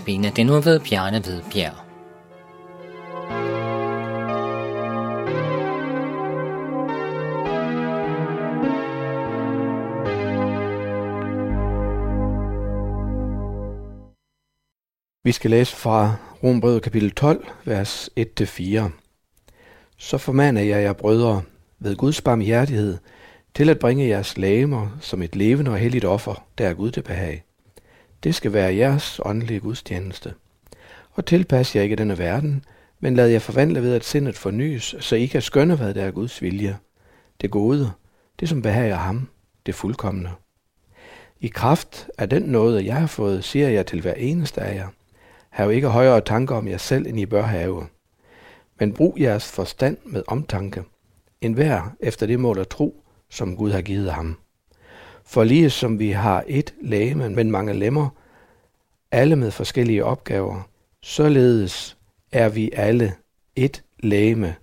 Sabina Dino ved Bjarne Hvidbjerg. Vi skal læse fra Romerbrevet kapitel 12, vers 1-4. Så formaner jeg jer, brødre, ved Guds barmhjertighed, til at bringe jeres legemer som et levende og helligt offer, der er Gud til behag. Det skal være jeres åndelige gudstjeneste. Og tilpas jer ikke denne verden, men lad jer forvandle ved, at sindet fornyes, så I kan skønne, hvad der er Guds vilje. Det gode, det som behager ham, det fuldkomne. I kraft af den nåde, jeg har fået, siger jeg til hver eneste af jer. Hav ikke højere tanker om jer selv, end I bør have. Men brug jeres forstand med omtanke. Enhver efter det mål at tro, som Gud har givet ham. For lige som vi har et legeme, men mange lemmer, alle med forskellige opgaver, således er vi alle et legeme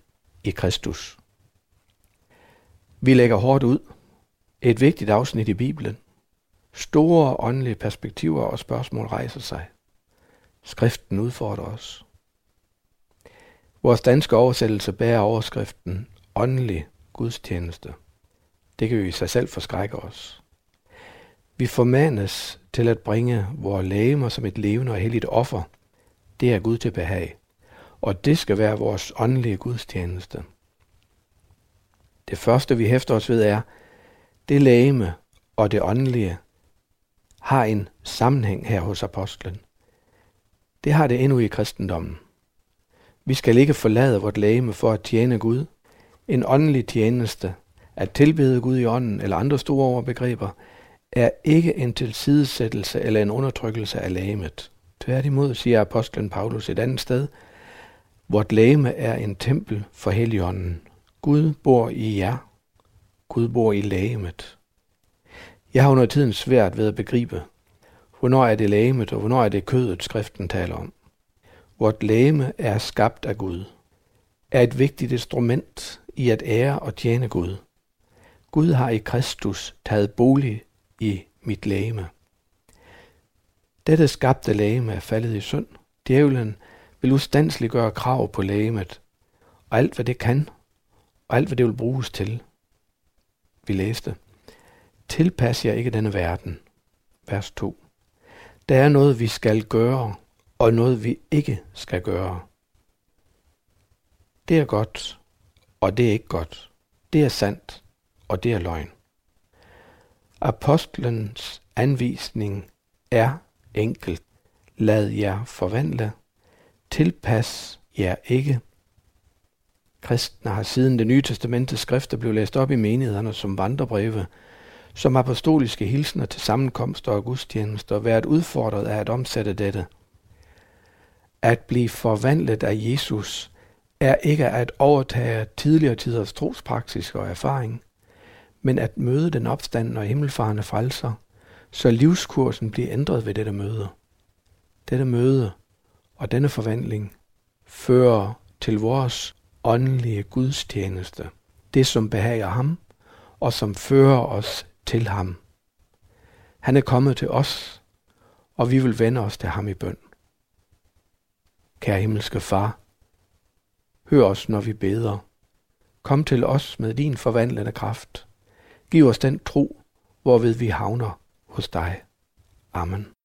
i Kristus. Vi lægger hårdt ud. Et vigtigt afsnit i Bibelen. Store åndelige perspektiver og spørgsmål rejser sig. Skriften udfordrer os. Vores danske oversættelse bærer overskriften åndelig gudstjeneste. Det kan jo i sig selv forskrække os. Vi formanes til at bringe vores legemer som et levende og helligt offer. Det er Gud til behag, og det skal være vores åndelige gudstjeneste. Det første vi hæfter os ved er, det legeme og det åndelige har en sammenhæng her hos apostlen. Det har det endnu i kristendommen. Vi skal ikke forlade vort legeme for at tjene Gud. En åndelig tjeneste, at tilbede Gud i ånden eller andre store overbegreber, er ikke en tilsidesættelse eller en undertrykkelse af legemet. Tværtimod siger apostlen Paulus et andet sted, vort legeme er en tempel for Helligånden. Gud bor i jer. Gud bor i legemet. Jeg har under tiden svært ved at begribe, hvornår er det legemet, og hvornår er det kødet, skriften taler om. Vort legeme er skabt af Gud, er et vigtigt instrument i at ære og tjene Gud. Gud har i Kristus taget bolig i mit legeme. Dette skabte legeme er faldet i synd. Djævlen vil ustandsligt gøre krav på legemet, og alt hvad det kan, og alt hvad det vil bruges til. Vi læste, tilpas jer ikke denne verden. Vers 2. Der er noget, vi skal gøre, og noget, vi ikke skal gøre. Det er godt, og det er ikke godt. Det er sandt, og det er løgn. Apostlens anvisning er enkelt. Lad jer forvandle. Tilpas jer ikke. Kristne har siden det nye testamentets skrifter blev læst op i menighederne som vandrebreve, som apostoliske hilsner til sammenkomster og gudstjenester, været udfordret af at omsætte dette. At blive forvandlet af Jesus er ikke at overtage tidligere tiders trospraksis og erfaring, men at møde den opstandne og himmelfarende frelser, så livskursen bliver ændret ved dette møde. Dette møde og denne forvandling fører til vores åndelige gudstjeneste, det som behager ham, og som fører os til ham. Han er kommet til os, og vi vil vende os til ham i bøn. Kære himmelske Far, hør os, når vi beder. Kom til os med din forvandlende kraft. Giv os den tro, hvorved vi havner hos dig. Amen.